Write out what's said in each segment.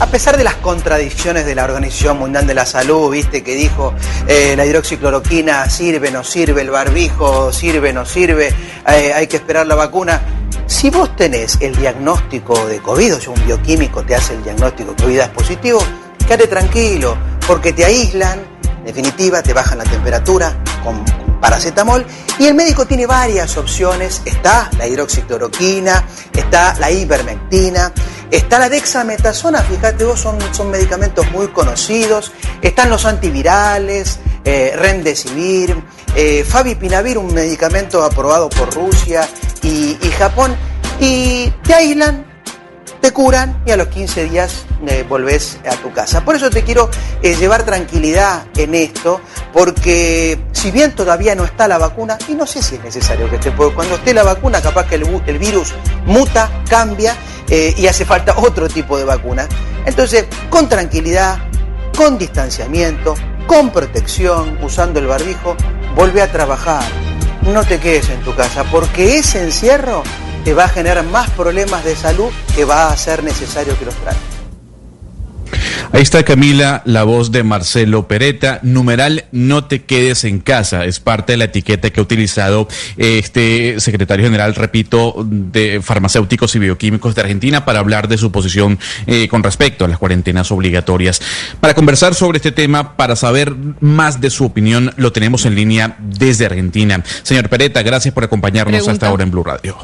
A pesar de las contradicciones de la Organización Mundial de la Salud, viste que dijo la hidroxicloroquina sirve, no sirve, el barbijo sirve, no sirve, hay que esperar la vacuna. Si vos tenés el diagnóstico de COVID, o sea, un bioquímico te hace el diagnóstico COVID es positivo, quédate tranquilo, porque te aíslan, en definitiva te bajan la temperatura con paracetamol, y el médico tiene varias opciones. Está la hidroxicloroquina, está la ivermectina, está la dexametasona, fíjate vos, son medicamentos muy conocidos. Están los antivirales, Remdesivir, Favipiravir, un medicamento aprobado por Rusia y Japón. Y te aíslan, te curan y a los 15 días volvés a tu casa. Por eso te quiero llevar tranquilidad en esto, porque si bien todavía no está la vacuna, y no sé si es necesario que esté, porque cuando esté la vacuna capaz que el virus muta, cambia, y hace falta otro tipo de vacuna. Entonces, con tranquilidad, con distanciamiento, con protección, usando el barbijo, volvé a trabajar. No te quedes en tu casa, porque ese encierro te va a generar más problemas de salud que va a ser necesario que los trates. Ahí está, Camila, la voz de Marcelo Peretta. Numeral, no te quedes en casa. Es parte de la etiqueta que ha utilizado este secretario general, repito, de farmacéuticos y bioquímicos de Argentina para hablar de su posición con respecto a las cuarentenas obligatorias. Para conversar sobre este tema, para saber más de su opinión, lo tenemos en línea desde Argentina. Señor Peretta, gracias por acompañarnos hasta ahora en Blue Radio.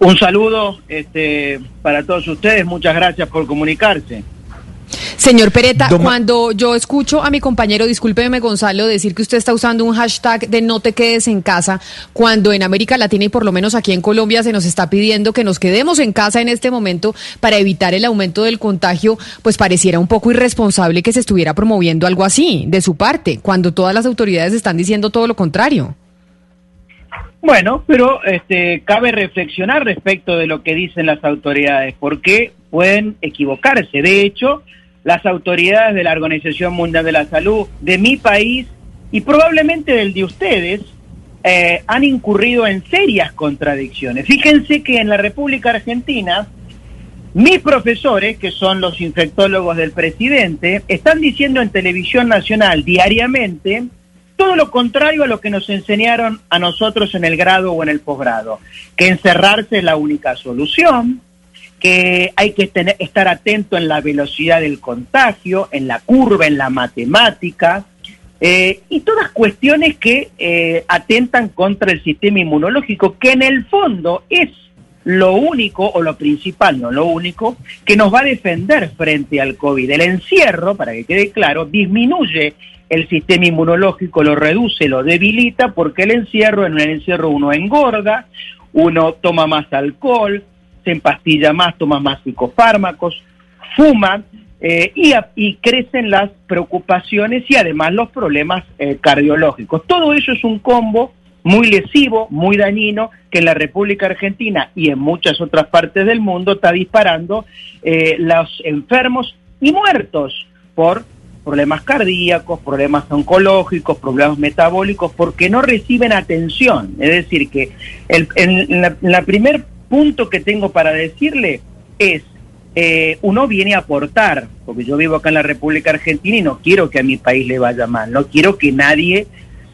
Un saludo para todos ustedes. Muchas gracias por comunicarse. Señor Peretta, cuando yo escucho a mi compañero, discúlpeme Gonzalo, decir que usted está usando un hashtag de no te quedes en casa, cuando en América Latina y por lo menos aquí en Colombia se nos está pidiendo que nos quedemos en casa en este momento para evitar el aumento del contagio, pues pareciera un poco irresponsable que se estuviera promoviendo algo así de su parte, cuando todas las autoridades están diciendo todo lo contrario. Bueno, pero cabe reflexionar respecto de lo que dicen las autoridades, porque pueden equivocarse. De hecho, las autoridades de la Organización Mundial de la Salud, de mi país y probablemente del de ustedes, han incurrido en serias contradicciones. Fíjense que en la República Argentina, mis profesores, que son los infectólogos del presidente, están diciendo en televisión nacional diariamente todo lo contrario a lo que nos enseñaron a nosotros en el grado o en el posgrado, que encerrarse es la única solución, que hay que estar atento en la velocidad del contagio, en la curva, en la matemática, y todas cuestiones que atentan contra el sistema inmunológico, que en el fondo es lo único, o lo principal, no lo único, que nos va a defender frente al COVID. El encierro, para que quede claro, disminuye el sistema inmunológico, lo reduce, lo debilita, porque en el encierro uno engorda, uno toma más alcohol, se empastilla más, toma más psicofármacos, fuma, y crecen las preocupaciones y además los problemas cardiológicos. Todo eso es un combo muy lesivo, muy dañino, que en la República Argentina y en muchas otras partes del mundo está disparando los enfermos y muertos por problemas cardíacos, problemas oncológicos, problemas metabólicos, porque no reciben atención. Es decir, que en la primer punto que tengo para decirle es, uno viene a aportar, porque yo vivo acá en la República Argentina y no quiero que a mi país le vaya mal, no quiero que nadie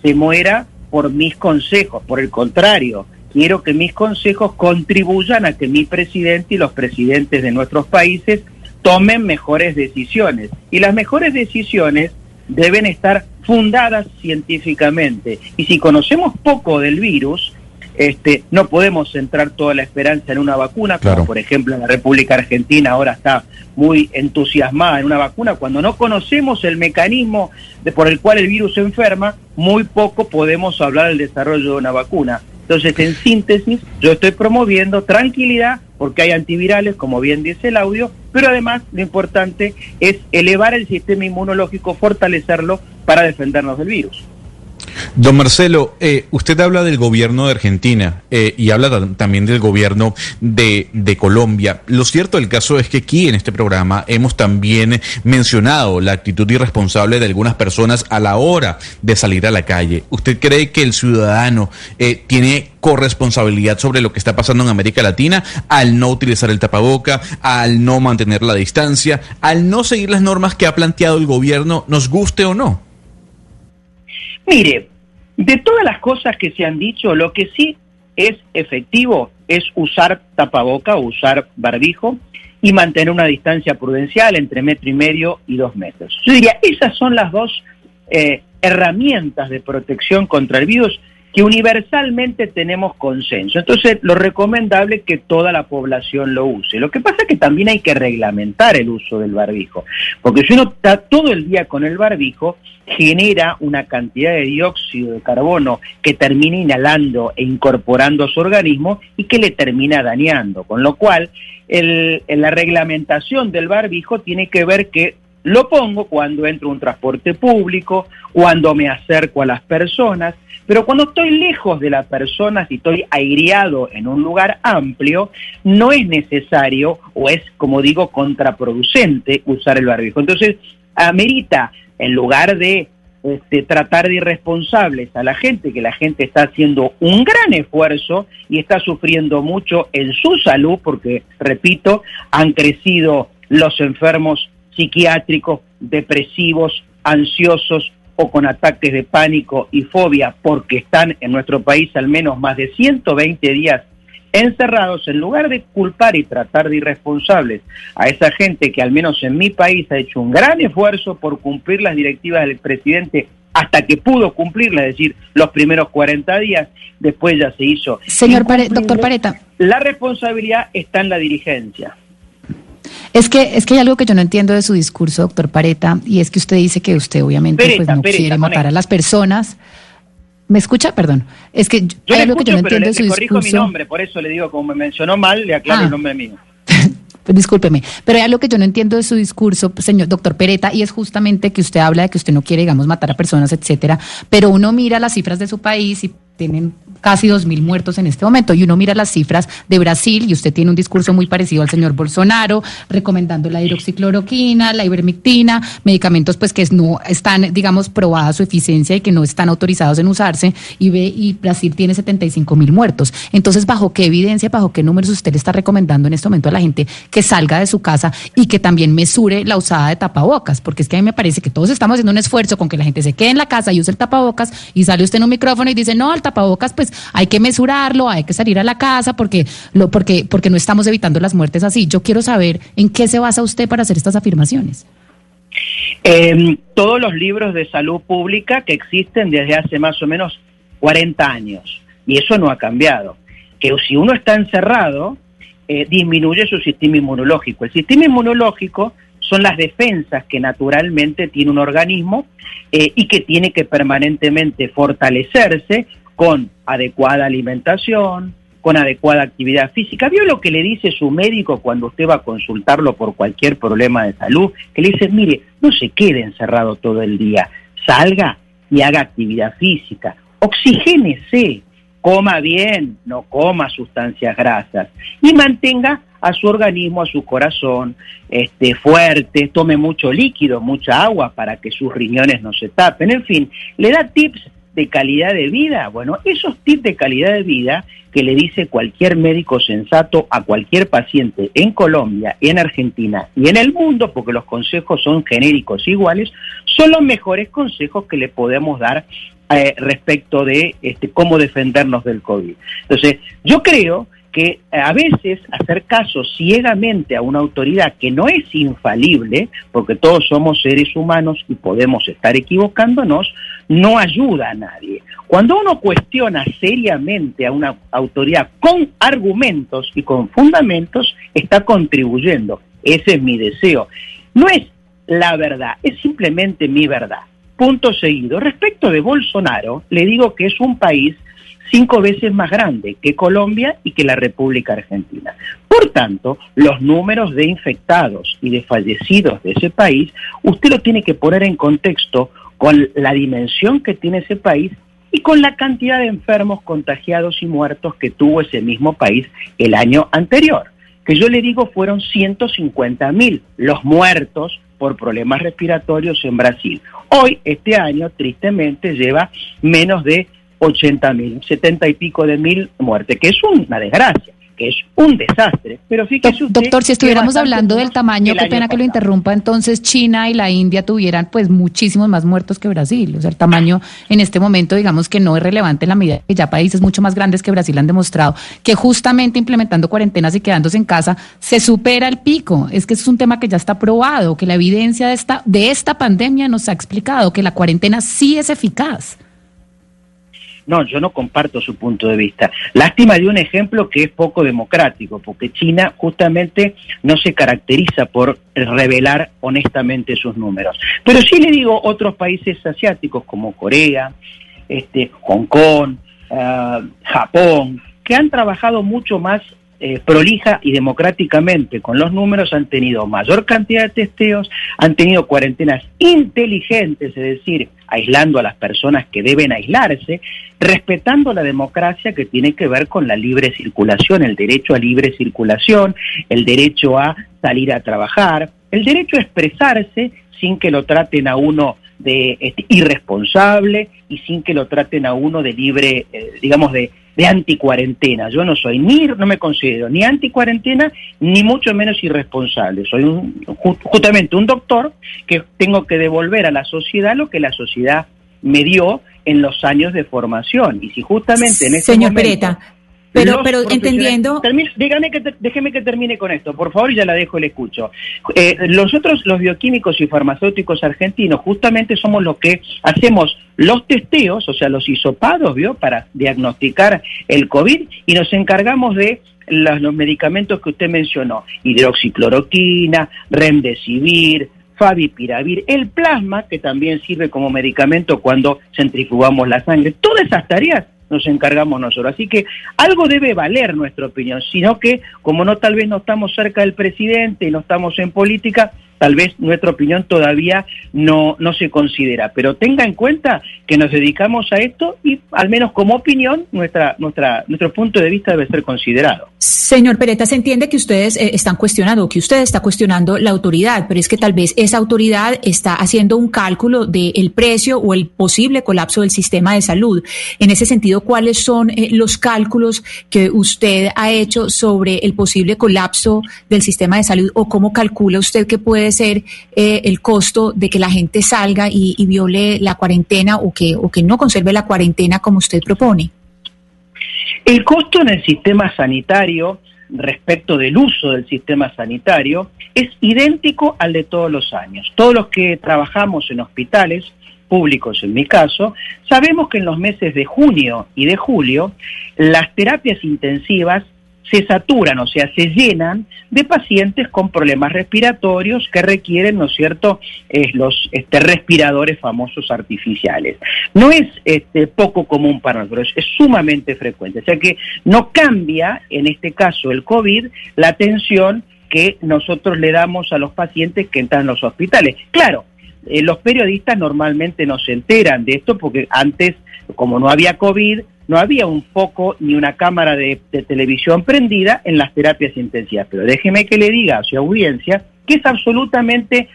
se muera por mis consejos, por el contrario, quiero que mis consejos contribuyan a que mi presidente y los presidentes de nuestros países tomen mejores decisiones, y las mejores decisiones deben estar fundadas científicamente, y si conocemos poco del virus, no podemos centrar toda la esperanza en una vacuna, claro, como por ejemplo en la República Argentina ahora está muy entusiasmada en una vacuna, cuando no conocemos el mecanismo por el cual el virus se enferma, muy poco podemos hablar del desarrollo de una vacuna. Entonces, en síntesis, yo estoy promoviendo tranquilidad porque hay antivirales, como bien dice el audio, pero además lo importante es elevar el sistema inmunológico, fortalecerlo para defendernos del virus. Don Marcelo, usted habla del gobierno de Argentina y habla también del gobierno de Colombia. Lo cierto del caso es que aquí en este programa hemos también mencionado la actitud irresponsable de algunas personas a la hora de salir a la calle. ¿Usted cree que el ciudadano tiene corresponsabilidad sobre lo que está pasando en América Latina al no utilizar el tapaboca, al no mantener la distancia, al no seguir las normas que ha planteado el gobierno, nos guste o no? Mire, de todas las cosas que se han dicho, lo que sí es efectivo es usar tapaboca, usar barbijo y mantener una distancia prudencial entre 1,5 metros y 2 metros. Yo diría, esas son las dos herramientas de protección contra el virus que universalmente tenemos consenso. Entonces, lo recomendable es que toda la población lo use. Lo que pasa es que también hay que reglamentar el uso del barbijo, porque si uno está todo el día con el barbijo, genera una cantidad de dióxido de carbono que termina inhalando e incorporando a su organismo y que le termina dañando. Con lo cual, la reglamentación del barbijo tiene que ver que lo pongo cuando entro a un transporte público, cuando me acerco a las personas, pero cuando estoy lejos de las personas y estoy aireado en un lugar amplio, no es necesario o es, como digo, contraproducente usar el barbijo. Entonces, amerita, en lugar de tratar de irresponsables a la gente, que la gente está haciendo un gran esfuerzo y está sufriendo mucho en su salud, porque, repito, han crecido los enfermos psiquiátricos, depresivos, ansiosos o con ataques de pánico y fobia, porque están en nuestro país al menos más de 120 días encerrados. En lugar de culpar y tratar de irresponsables a esa gente que al menos en mi país ha hecho un gran esfuerzo por cumplir las directivas del presidente hasta que pudo cumplirlas, es decir, los primeros 40 días, después ya se hizo. Señor doctor Peretta. La responsabilidad está en la dirigencia. Es que hay algo que yo no entiendo de su discurso, doctor Peretta, y es que usted dice que usted obviamente quiere matar a las personas. ¿Me escucha? Perdón. Es que yo hay algo escucho, que yo no entiendo de su discurso. Yo corrijo mi nombre, por eso le digo, como me mencionó mal, le aclaro el nombre mío. Discúlpeme, pero hay algo que yo no entiendo de su discurso, señor doctor Peretta, y es justamente que usted habla de que usted no quiere, digamos, matar a personas, etcétera, pero uno mira las cifras de su país y tienen casi 2.000 muertos en este momento, y uno mira las cifras de Brasil, y usted tiene un discurso muy parecido al señor Bolsonaro, recomendando la hidroxicloroquina, la ivermectina, medicamentos pues que no están, digamos, probada su eficiencia y que no están autorizados en usarse, y Brasil tiene 75.000 muertos. Entonces, ¿bajo qué evidencia, bajo qué números usted le está recomendando en este momento a la gente que salga de su casa y que también mesure la usada de tapabocas? Porque es que a mí me parece que todos estamos haciendo un esfuerzo con que la gente se quede en la casa y use el tapabocas, y sale usted en un micrófono y dice, no, el tapabocas pues hay que mesurarlo, hay que salir a la casa porque no estamos evitando las muertes así. Yo quiero saber en qué se basa usted para hacer estas afirmaciones. Todos los libros de salud pública que existen desde hace más o menos 40 años, y eso no ha cambiado, que si uno está encerrado, disminuye su sistema inmunológico. El sistema inmunológico son las defensas que naturalmente tiene un organismo y que tiene que permanentemente fortalecerse con adecuada alimentación, con adecuada actividad física. ¿Vio lo que le dice su médico cuando usted va a consultarlo por cualquier problema de salud? Que le dice, mire, no se quede encerrado todo el día, salga y haga actividad física, oxigénese, coma bien, no coma sustancias grasas y mantenga a su organismo, a su corazón, fuerte, tome mucho líquido, mucha agua para que sus riñones no se tapen. En fin, le da tips de calidad de vida. Bueno, esos tips de calidad de vida que le dice cualquier médico sensato a cualquier paciente en Colombia, en Argentina y en el mundo, porque los consejos son genéricos iguales, son los mejores consejos que le podemos dar respecto de cómo defendernos del COVID. Entonces, yo creo que a veces hacer caso ciegamente a una autoridad que no es infalible, porque todos somos seres humanos y podemos estar equivocándonos, no ayuda a nadie. Cuando uno cuestiona seriamente a una autoridad con argumentos y con fundamentos, está contribuyendo. Ese es mi deseo. No es la verdad, es simplemente mi verdad. Punto seguido. Respecto de Bolsonaro, le digo que es un país 5 veces más grande que Colombia y que la República Argentina. Por tanto, los números de infectados y de fallecidos de ese país, usted lo tiene que poner en contexto con la dimensión que tiene ese país y con la cantidad de enfermos, contagiados y muertos que tuvo ese mismo país el año anterior, que yo le digo fueron 150.000 los muertos por problemas respiratorios en Brasil. Hoy, este año, tristemente, lleva menos de 80.000, 70 y pico de mil muertes, que es una desgracia, que es un desastre. Pero fíjese usted, doctor, si estuviéramos hablando del tamaño, qué pena que lo interrumpa, entonces China y la India tuvieran pues muchísimos más muertos que Brasil. O sea, el tamaño en este momento digamos que no es relevante en la medida que ya países mucho más grandes que Brasil han demostrado que justamente implementando cuarentenas y quedándose en casa se supera el pico. Es que es un tema que ya está probado, que la evidencia de esta pandemia nos ha explicado que la cuarentena sí es eficaz. No, yo no comparto su punto de vista. Lástima de un ejemplo que es poco democrático, porque China justamente no se caracteriza por revelar honestamente sus números. Pero sí le digo otros países asiáticos como Corea, Hong Kong, Japón, que han trabajado mucho más prolija y democráticamente con los números, han tenido mayor cantidad de testeos, han tenido cuarentenas inteligentes, es decir, aislando a las personas que deben aislarse, respetando la democracia que tiene que ver con la libre circulación, el derecho a libre circulación, el derecho a salir a trabajar, el derecho a expresarse sin que lo traten a uno de irresponsable y sin que lo traten a uno de libre, de anticuarentena. Yo no soy no me considero ni anticuarentena ni mucho menos irresponsable. Soy justamente un doctor que tengo que devolver a la sociedad lo que la sociedad me dio en los años de formación. Y si justamente en este momento... Señor Peretta, pero entendiendo... Déjeme que termine con esto, por favor, y ya la dejo y la escucho. Nosotros, los bioquímicos y farmacéuticos argentinos, justamente somos los que hacemos los testeos, o sea, los hisopados, ¿vio?, para diagnosticar el COVID, y nos encargamos de los medicamentos que usted mencionó, hidroxicloroquina, Remdesivir, Favipiravir, el plasma, que también sirve como medicamento cuando centrifugamos la sangre. Todas esas tareas nos encargamos nosotros. Así que algo debe valer nuestra opinión, sino que como no, tal vez no estamos cerca del presidente y no estamos en política, tal vez nuestra opinión todavía no se considera. Pero tenga en cuenta que nos dedicamos a esto y al menos como opinión nuestro punto de vista debe ser considerado. Señor Peretta, se entiende que ustedes están cuestionando, que usted está cuestionando la autoridad, pero es que tal vez esa autoridad está haciendo un cálculo del precio o el posible colapso del sistema de salud. En ese sentido, ¿cuáles son los cálculos que usted ha hecho sobre el posible colapso del sistema de salud o cómo calcula usted que puede ser el costo de que la gente salga y viole la cuarentena o que no conserve la cuarentena como usted propone? El costo en el sistema sanitario, respecto del uso del sistema sanitario, es idéntico al de todos los años. Todos los que trabajamos en hospitales públicos, en mi caso, sabemos que en los meses de junio y de julio las terapias intensivas se saturan, o sea, se llenan de pacientes con problemas respiratorios que requieren, ¿no es cierto?, los respiradores famosos artificiales. No es poco común para nosotros, es sumamente frecuente. O sea que no cambia, en este caso el COVID, la atención que nosotros le damos a los pacientes que entran en los hospitales. Claro, los periodistas normalmente no se enteran de esto porque antes, como no había COVID, no había un foco ni una cámara de televisión prendida en las terapias intensivas. Pero déjeme que le diga a su audiencia que es absolutamente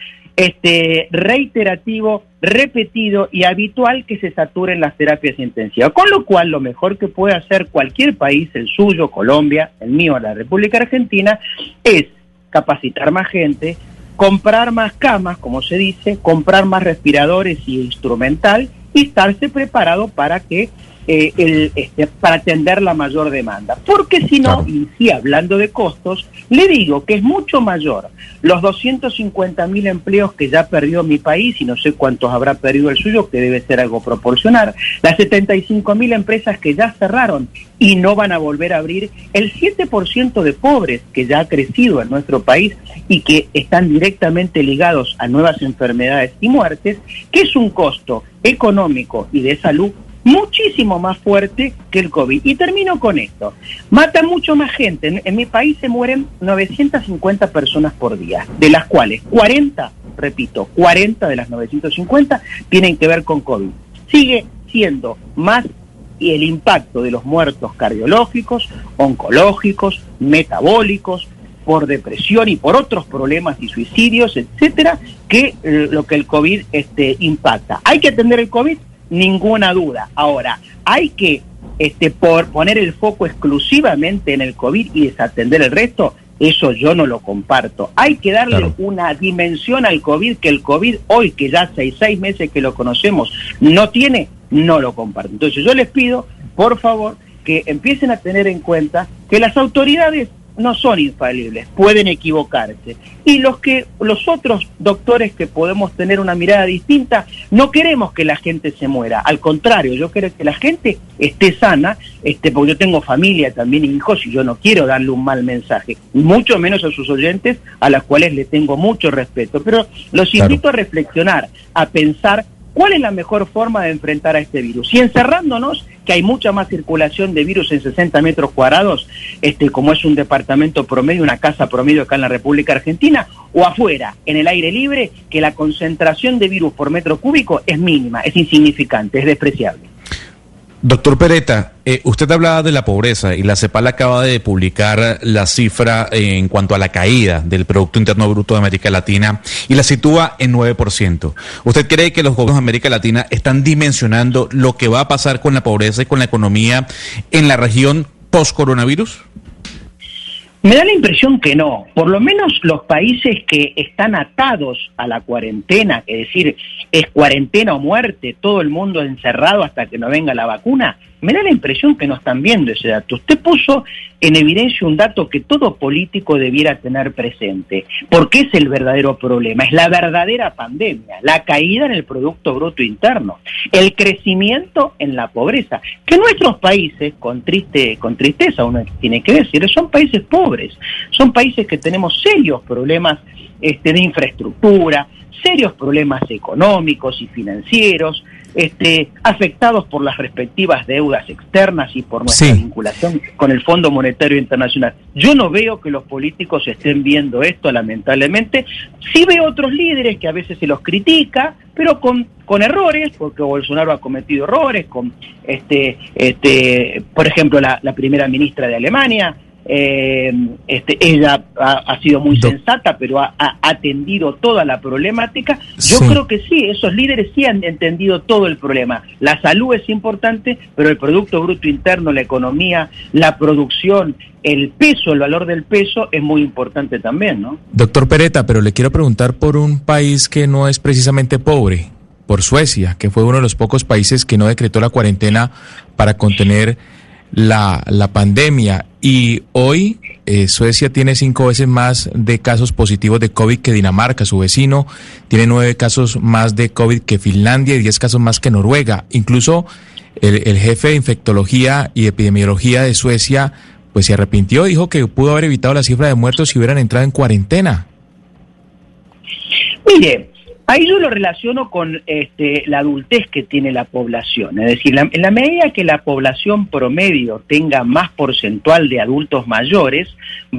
reiterativo, repetido y habitual que se saturen las terapias intensivas. Con lo cual, lo mejor que puede hacer cualquier país, el suyo, Colombia, el mío, la República Argentina, es capacitar más gente, comprar más camas, como se dice, comprar más respiradores y instrumental y estarse preparado para que para atender la mayor demanda, porque si no, y si hablando de costos, le digo que es mucho mayor los 250.000 empleos que ya perdió mi país, y no sé cuántos habrá perdido el suyo, que debe ser algo proporcional, las 75.000 empresas que ya cerraron y no van a volver a abrir, el 7% de pobres que ya ha crecido en nuestro país y que están directamente ligados a nuevas enfermedades y muertes, que es un costo económico y de salud muchísimo más fuerte que el COVID. Y termino con esto. Mata mucho más gente. En mi país se mueren 950 personas por día, de las cuales 40 de las 950 tienen que ver con COVID. Sigue siendo más el impacto de los muertos cardiológicos, oncológicos, metabólicos, por depresión y por otros problemas y suicidios, etcétera, que lo que el COVID impacta. Hay que atender el COVID, ninguna duda. Ahora, hay que poner el foco exclusivamente en el COVID y desatender el resto, eso yo no lo comparto. Hay que darle una dimensión al COVID que el COVID hoy, que ya hace 6 meses que lo conocemos, no tiene, no lo comparto. Entonces yo les pido, por favor, que empiecen a tener en cuenta que las autoridades no son infalibles, pueden equivocarse. Y los otros doctores que podemos tener una mirada distinta, no queremos que la gente se muera. Al contrario, yo quiero que la gente esté sana, porque yo tengo familia también y hijos y yo no quiero darle un mal mensaje, mucho menos a sus oyentes, a las cuales les tengo mucho respeto. Pero los invito a reflexionar, a pensar cuál es la mejor forma de enfrentar a este virus. Y encerrándonos, que hay mucha más circulación de virus en 60 metros cuadrados, como es un departamento promedio, una casa promedio acá en la República Argentina, o afuera, en el aire libre, que la concentración de virus por metro cúbico es mínima, es insignificante, es despreciable. Doctor Peretta, usted hablaba de la pobreza y la CEPAL acaba de publicar la cifra en cuanto a la caída del Producto Interno Bruto de América Latina y la sitúa en 9%. ¿Usted cree que los gobiernos de América Latina están dimensionando lo que va a pasar con la pobreza y con la economía en la región post-coronavirus? Me da la impresión que no. Por lo menos los países que están atados a la cuarentena, es decir, es cuarentena o muerte, todo el mundo encerrado hasta que no venga la vacuna, me da la impresión que no están viendo ese dato. Usted puso en evidencia un dato que todo político debiera tener presente, porque es el verdadero problema, es la verdadera pandemia, la caída en el Producto Bruto Interno, el crecimiento en la pobreza, que nuestros países, con tristeza uno tiene que decir, son países pobres. Son países que tenemos serios problemas de infraestructura, serios problemas económicos y financieros, afectados por las respectivas deudas externas y por nuestra vinculación con el Fondo Monetario Internacional. Yo no veo que los políticos estén viendo esto, lamentablemente. Sí veo otros líderes que a veces se los critica, pero con errores, porque Bolsonaro ha cometido errores, con por ejemplo, la primera ministra de Alemania. Ella ha sido muy sensata, pero ha atendido toda la problemática. Yo creo que sí, esos líderes sí han entendido todo el problema. La salud es importante, pero el Producto Bruto Interno, la economía, la producción, el peso, el valor del peso es muy importante también, ¿no? Doctor Peretta, pero le quiero preguntar por un país que no es precisamente pobre, por Suecia, que fue uno de los pocos países que no decretó la cuarentena para contener la pandemia, y hoy Suecia tiene 5 veces más de casos positivos de COVID que Dinamarca, su vecino, tiene 9 casos más de COVID que Finlandia y 10 casos más que Noruega. Incluso el jefe de infectología y epidemiología de Suecia pues se arrepintió, dijo que pudo haber evitado la cifra de muertos si hubieran entrado en cuarentena. Mire, ahí yo lo relaciono con la adultez que tiene la población, es decir, en la medida que la población promedio tenga más porcentual de adultos mayores,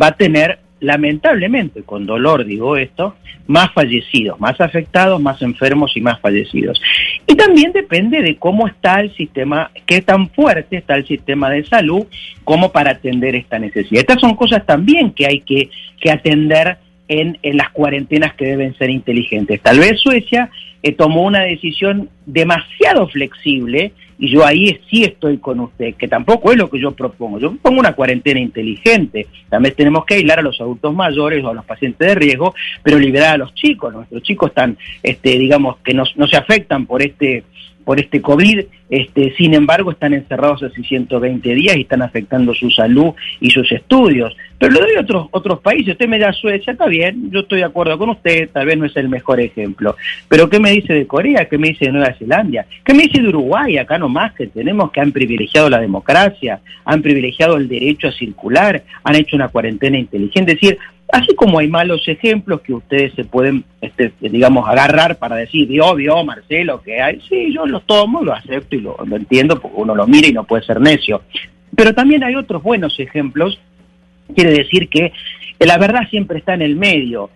va a tener, lamentablemente, con dolor digo esto, más fallecidos, más afectados, más enfermos y más fallecidos. Y también depende de cómo está el sistema, qué tan fuerte está el sistema de salud, como para atender esta necesidad. Estas son cosas también que hay que atender en las cuarentenas, que deben ser inteligentes. Tal vez Suecia tomó una decisión demasiado flexible, y yo ahí sí estoy con usted, que tampoco es lo que yo propongo. Yo propongo una cuarentena inteligente. También tenemos que aislar a los adultos mayores o a los pacientes de riesgo, pero liberar a los chicos. Nuestros chicos están, digamos, que no se afectan por este COVID, sin embargo están encerrados hace 120 días y están afectando su salud y sus estudios. Pero le doy otros países. Usted me da Suecia, está bien, yo estoy de acuerdo con usted, tal vez no es el mejor ejemplo. Pero ¿qué me dice de Corea? ¿Qué me dice de Nueva Zelanda? ¿Qué me dice de Uruguay? Acá nomás que tenemos, que han privilegiado la democracia, han privilegiado el derecho a circular, han hecho una cuarentena inteligente. Es decir, Así como hay malos ejemplos que ustedes se pueden, digamos, agarrar para decir, vio, Marcelo, que hay, sí, yo los tomo, los acepto y lo entiendo, porque uno los mira y no puede ser necio. Pero también hay otros buenos ejemplos, quiere decir que la verdad siempre está en el medio,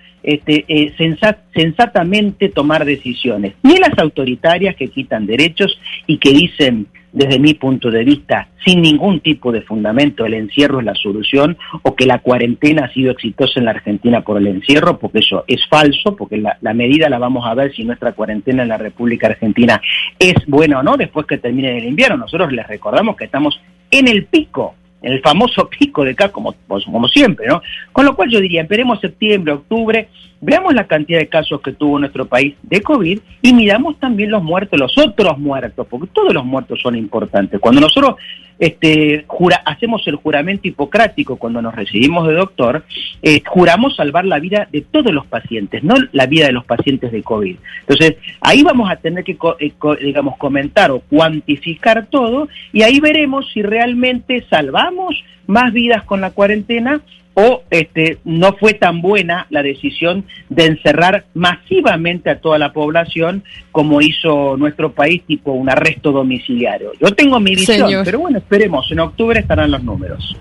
sensatamente tomar decisiones. Ni las autoritarias que quitan derechos y que dicen, desde mi punto de vista, sin ningún tipo de fundamento, el encierro es la solución, o que la cuarentena ha sido exitosa en la Argentina por el encierro, porque eso es falso, porque la medida la vamos a ver si nuestra cuarentena en la República Argentina es buena o no después que termine el invierno. Nosotros les recordamos que estamos en el pico, en el famoso pico de acá, como siempre, ¿no? Con lo cual yo diría, esperemos septiembre, octubre, veamos la cantidad de casos que tuvo nuestro país de COVID y miramos también los muertos, los otros muertos, porque todos los muertos son importantes. Cuando nosotros hacemos el juramento hipocrático, cuando nos recibimos de doctor, juramos salvar la vida de todos los pacientes, no la vida de los pacientes de COVID. Entonces, ahí vamos a tener que, comentar o cuantificar todo y ahí veremos si realmente salvamos más vidas con la cuarentena o no fue tan buena la decisión de encerrar masivamente a toda la población como hizo nuestro país, tipo un arresto domiciliario. Yo tengo mi visión, señor. Pero bueno, esperemos, en octubre estarán los números.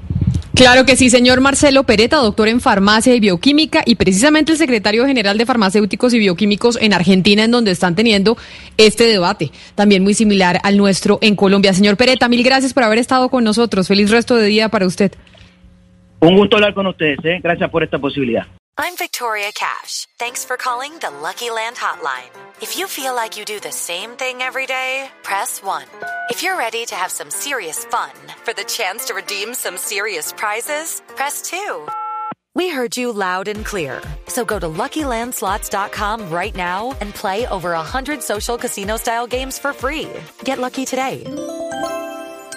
Claro que sí, señor Marcelo Peretta, doctor en farmacia y bioquímica y precisamente el secretario general de farmacéuticos y bioquímicos en Argentina, en donde están teniendo este debate, también muy similar al nuestro en Colombia. Señor Peretta, mil gracias por haber estado con nosotros. Feliz resto de día para usted. Un gusto hablar con ustedes, ¿eh? Gracias por esta posibilidad. I'm Victoria Cash. Thanks for calling the Lucky Land Hotline. If you feel like you do the same thing every day, press 1. If you're ready to have some serious fun for the chance to redeem some serious prizes, press 2. We heard you loud and clear. So go to LuckyLandSlots.com right now and play over 100 social casino-style games for free. Get lucky today